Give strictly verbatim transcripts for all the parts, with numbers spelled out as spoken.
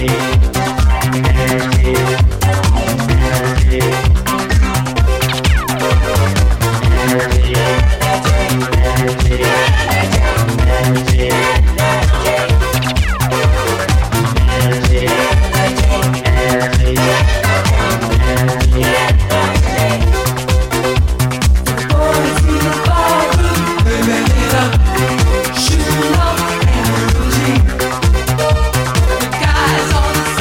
Shoot up and losing. The guys on the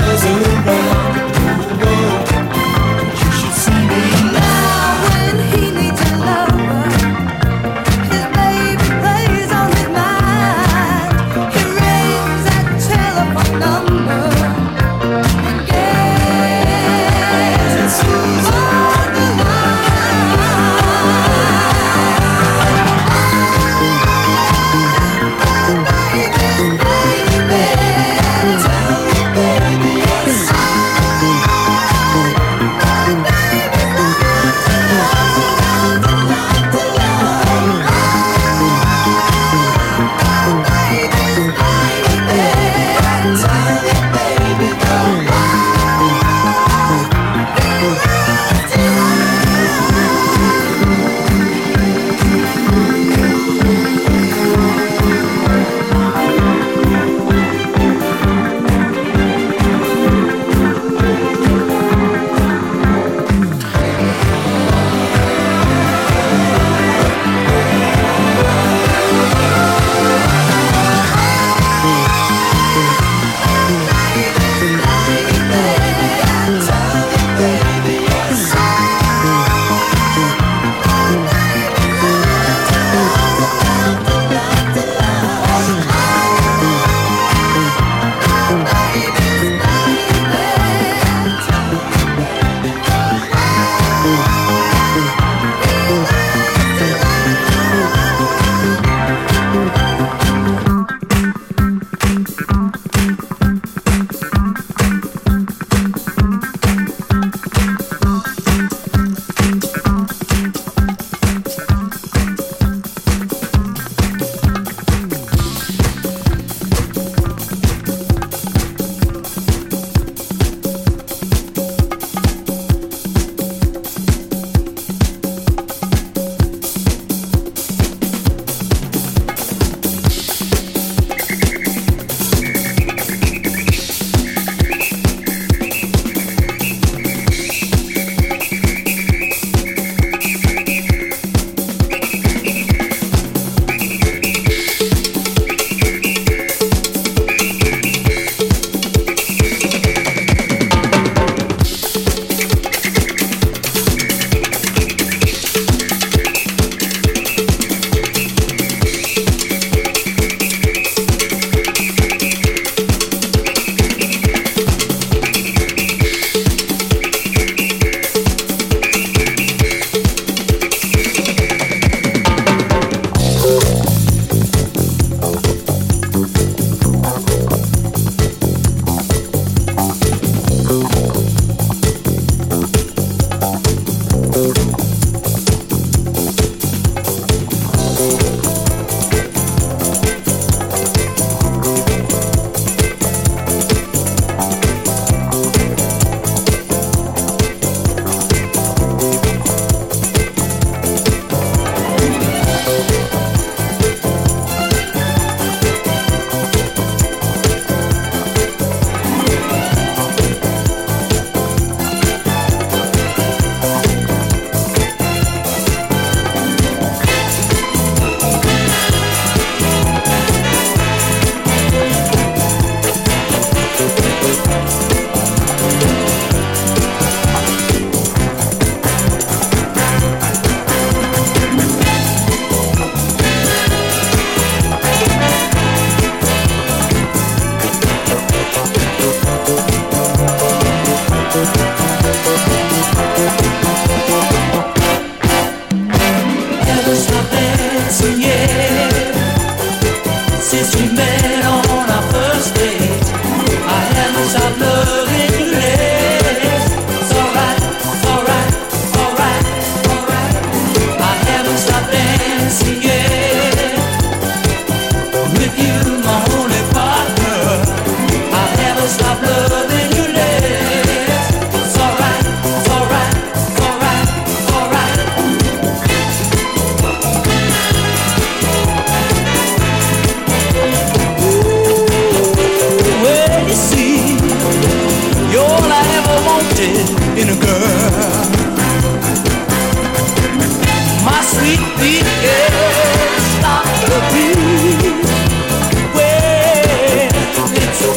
doesn't belong. You should see me now when he needs a lover. His baby plays on his mind. He rings that telephone number and gets it on the line. Oh, baby, baby.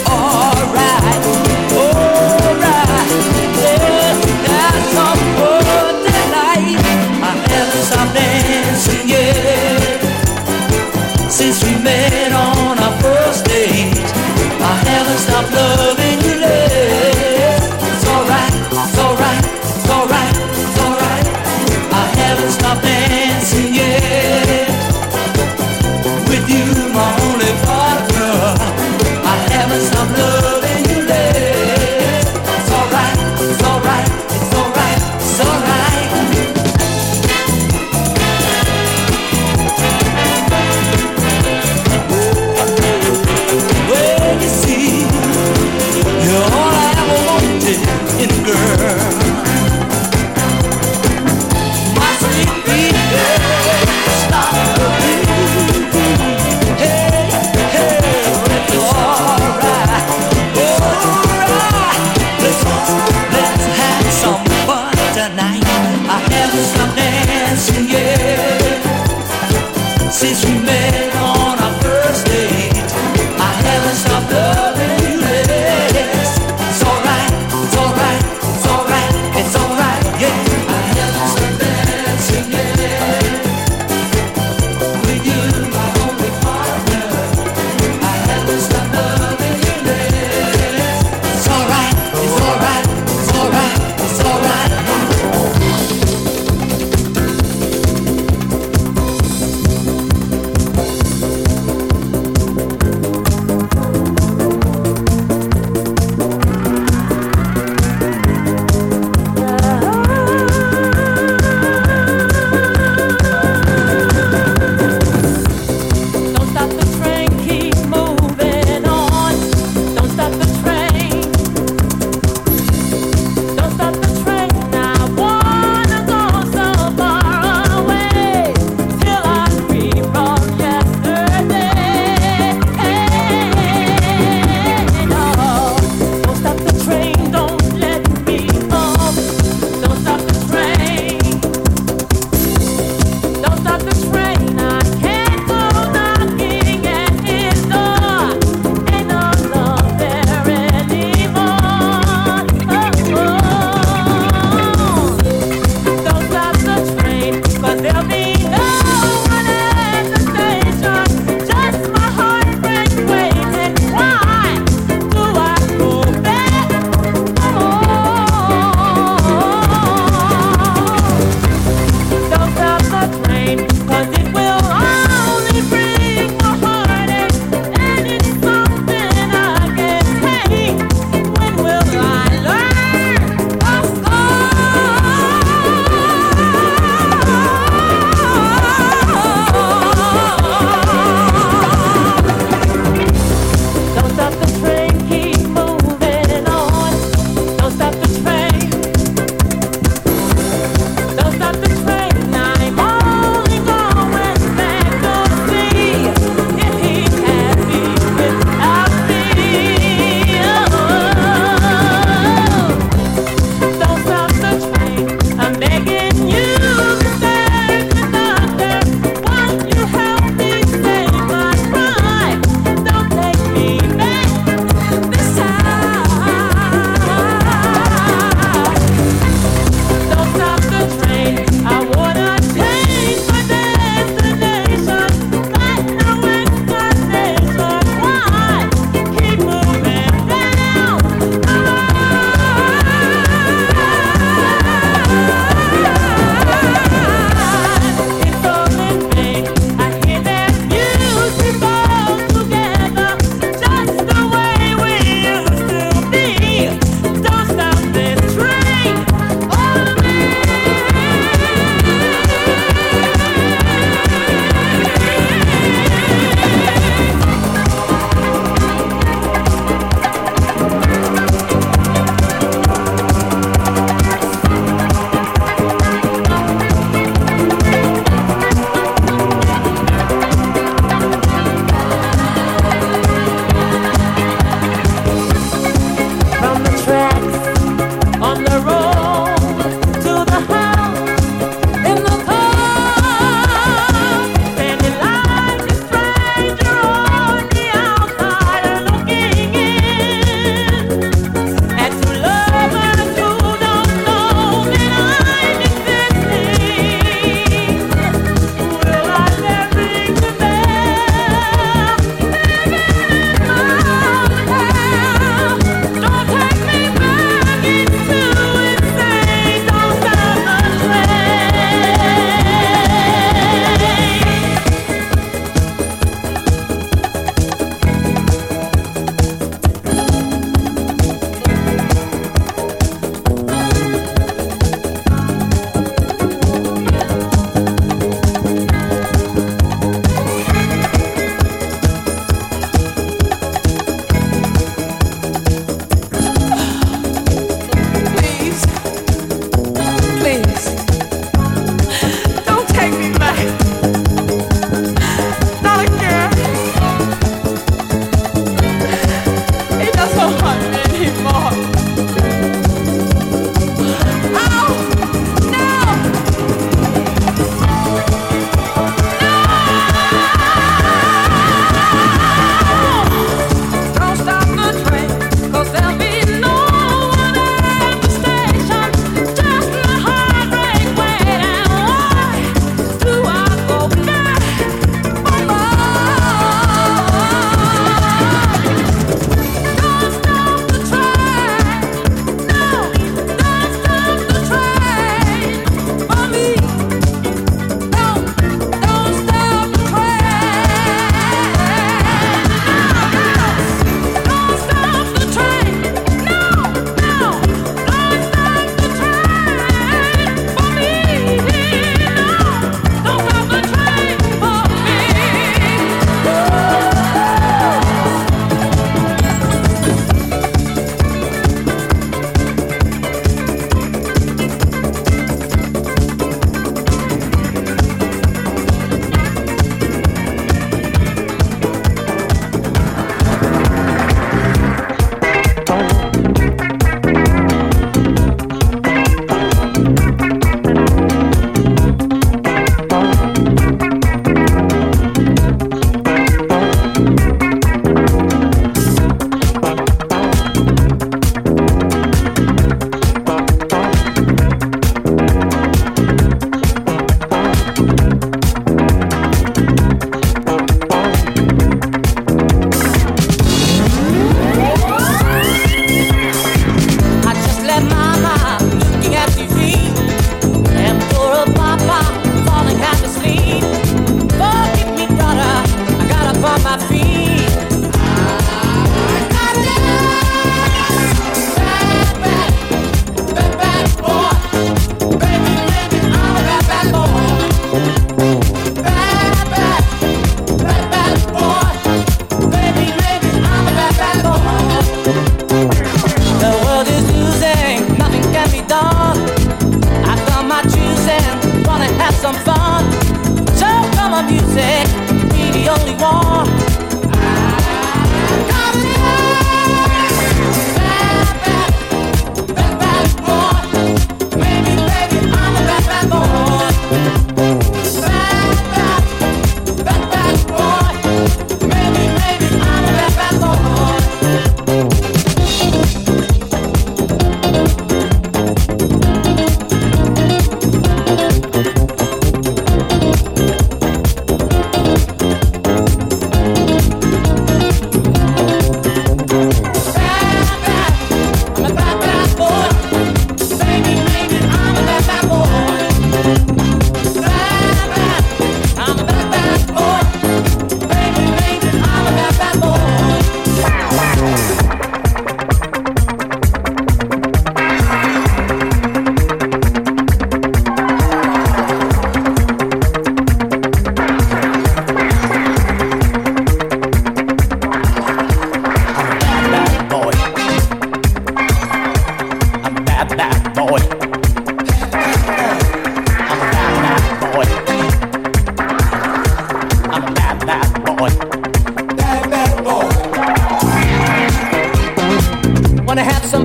Alright.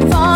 Bye.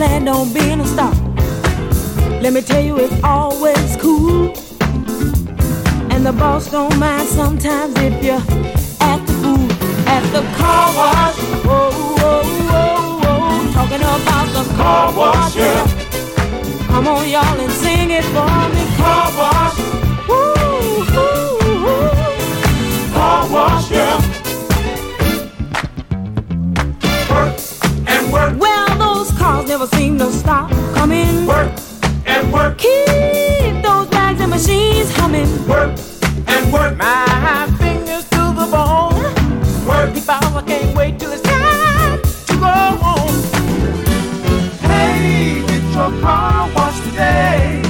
plan on being a star. Let me tell you, it's always cool. And the boss don't mind sometimes if you're at the pool, at the car wash. Whoa, whoa, whoa, whoa. Talking about the car wash, yeah. Come on, y'all, and sing it for me. Car wash. Woo, woo, woo. Car wash, yeah. Well, those cars never seem to stop coming. Work and work. Keep those bags and machines humming. Work and work. My fingers to the bone. Work. If I can't wait till it's time to go home. Hey, get your car washed today.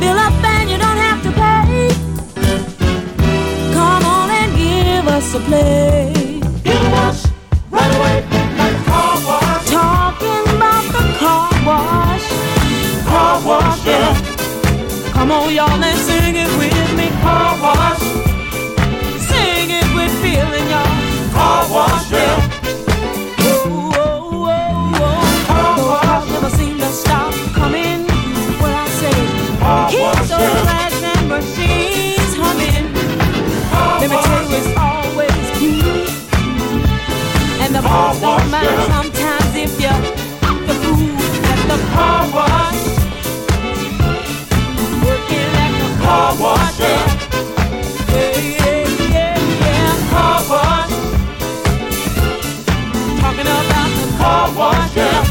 Fill up and you don't have to pay. Come on and give us a play. Come on, y'all, and sing it with me. Car wash. Sing it with feeling, y'all. Car wash, yeah. Whoa, whoa, whoa, whoa. Car wash. Never seem to stop coming. What I say. Car keep wash, those yeah. Flags and machines humming. Car let me tell you, it's always cute. And the boss don't mind yeah. Sometimes if you're at the food at the car wash. Car wash, yeah. Yeah, yeah, yeah, yeah. Car wash. Talking about the car wash, yeah.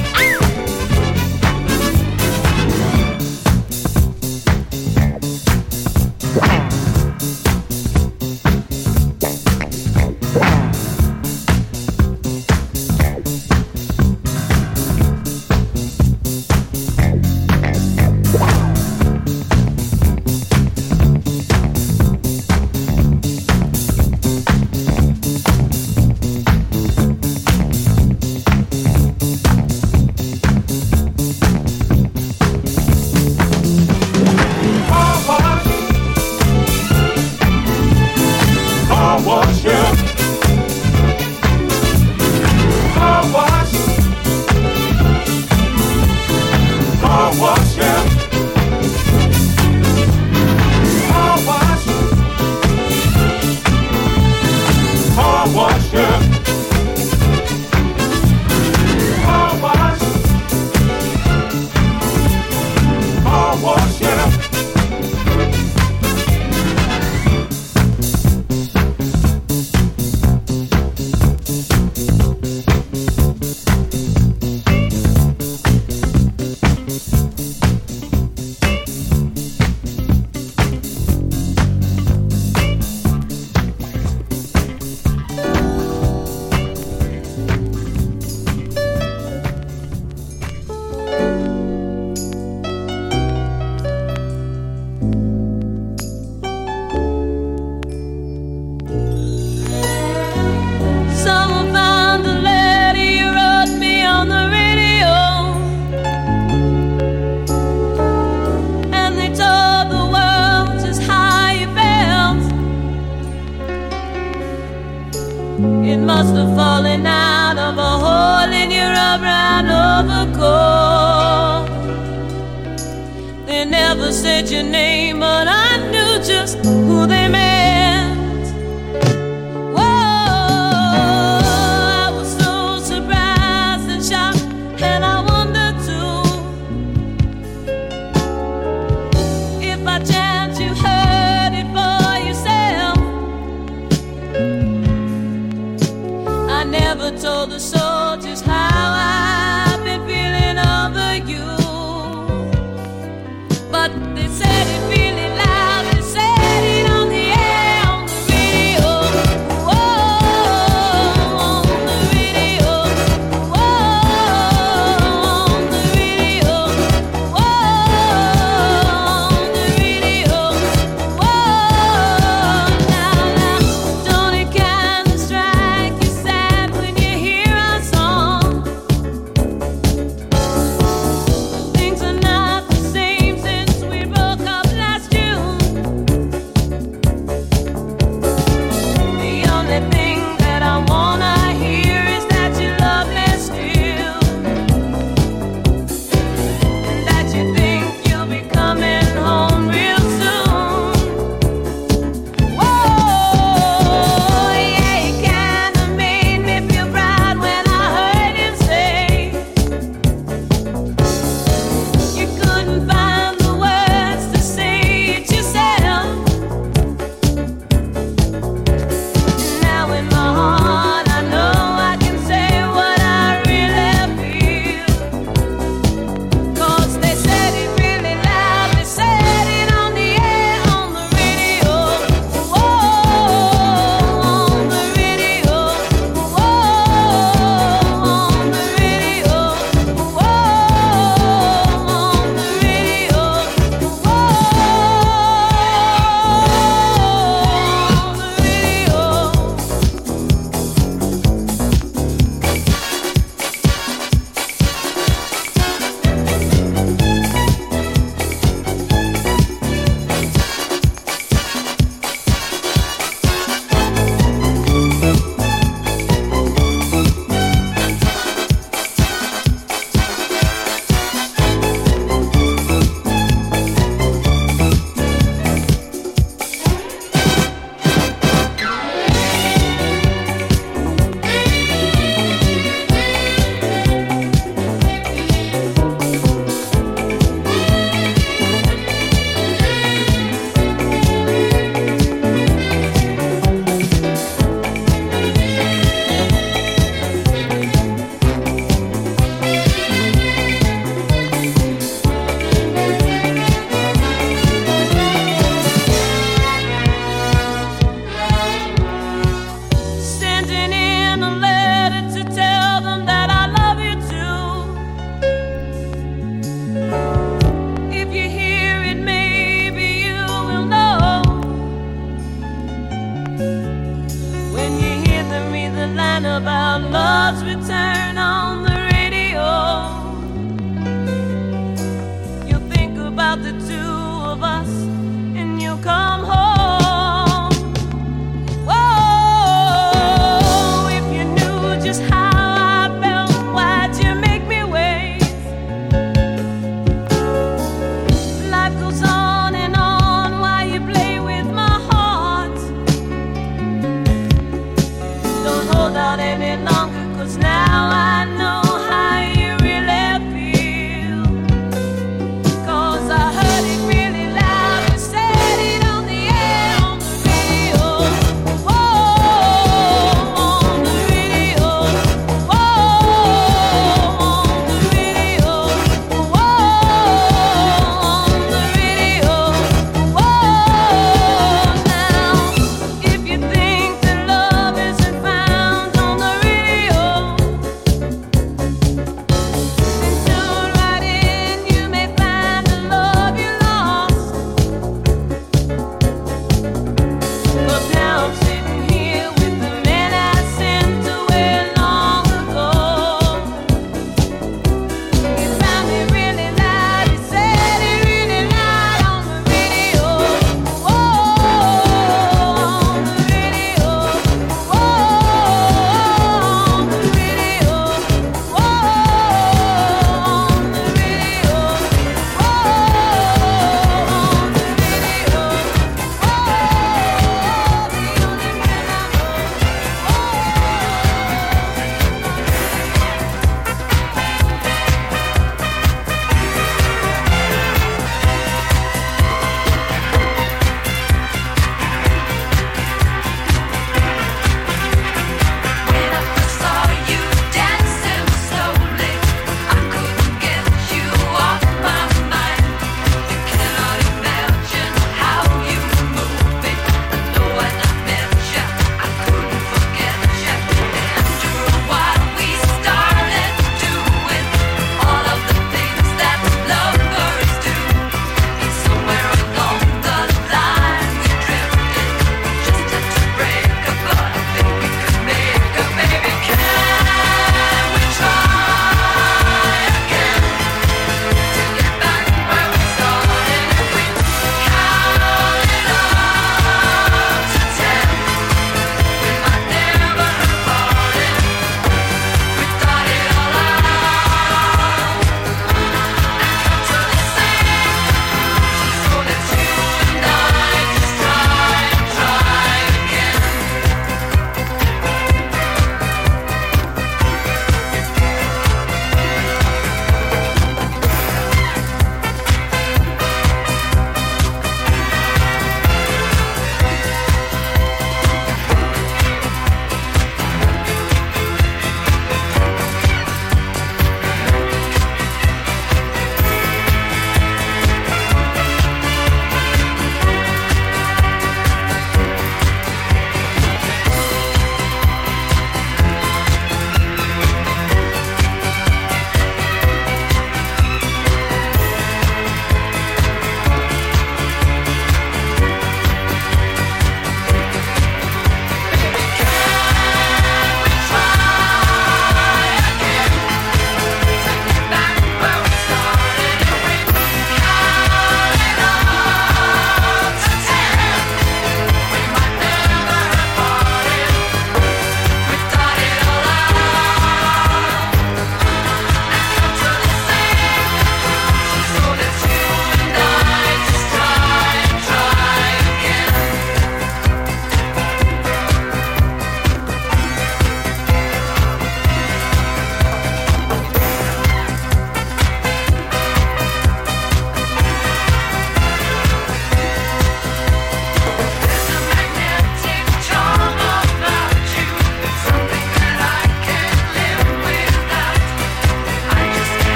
But they said it really.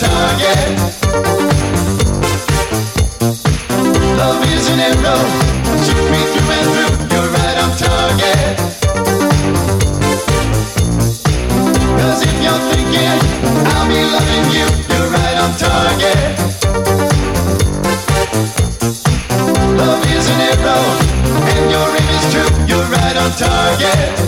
guitar, yeah. Love is an arrow, shoot me through and through. You're right on target. 'Cause if you're thinking I'll be loving you, you're right on target. Love is an arrow, and your aim is true. You're right on target.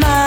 my mind.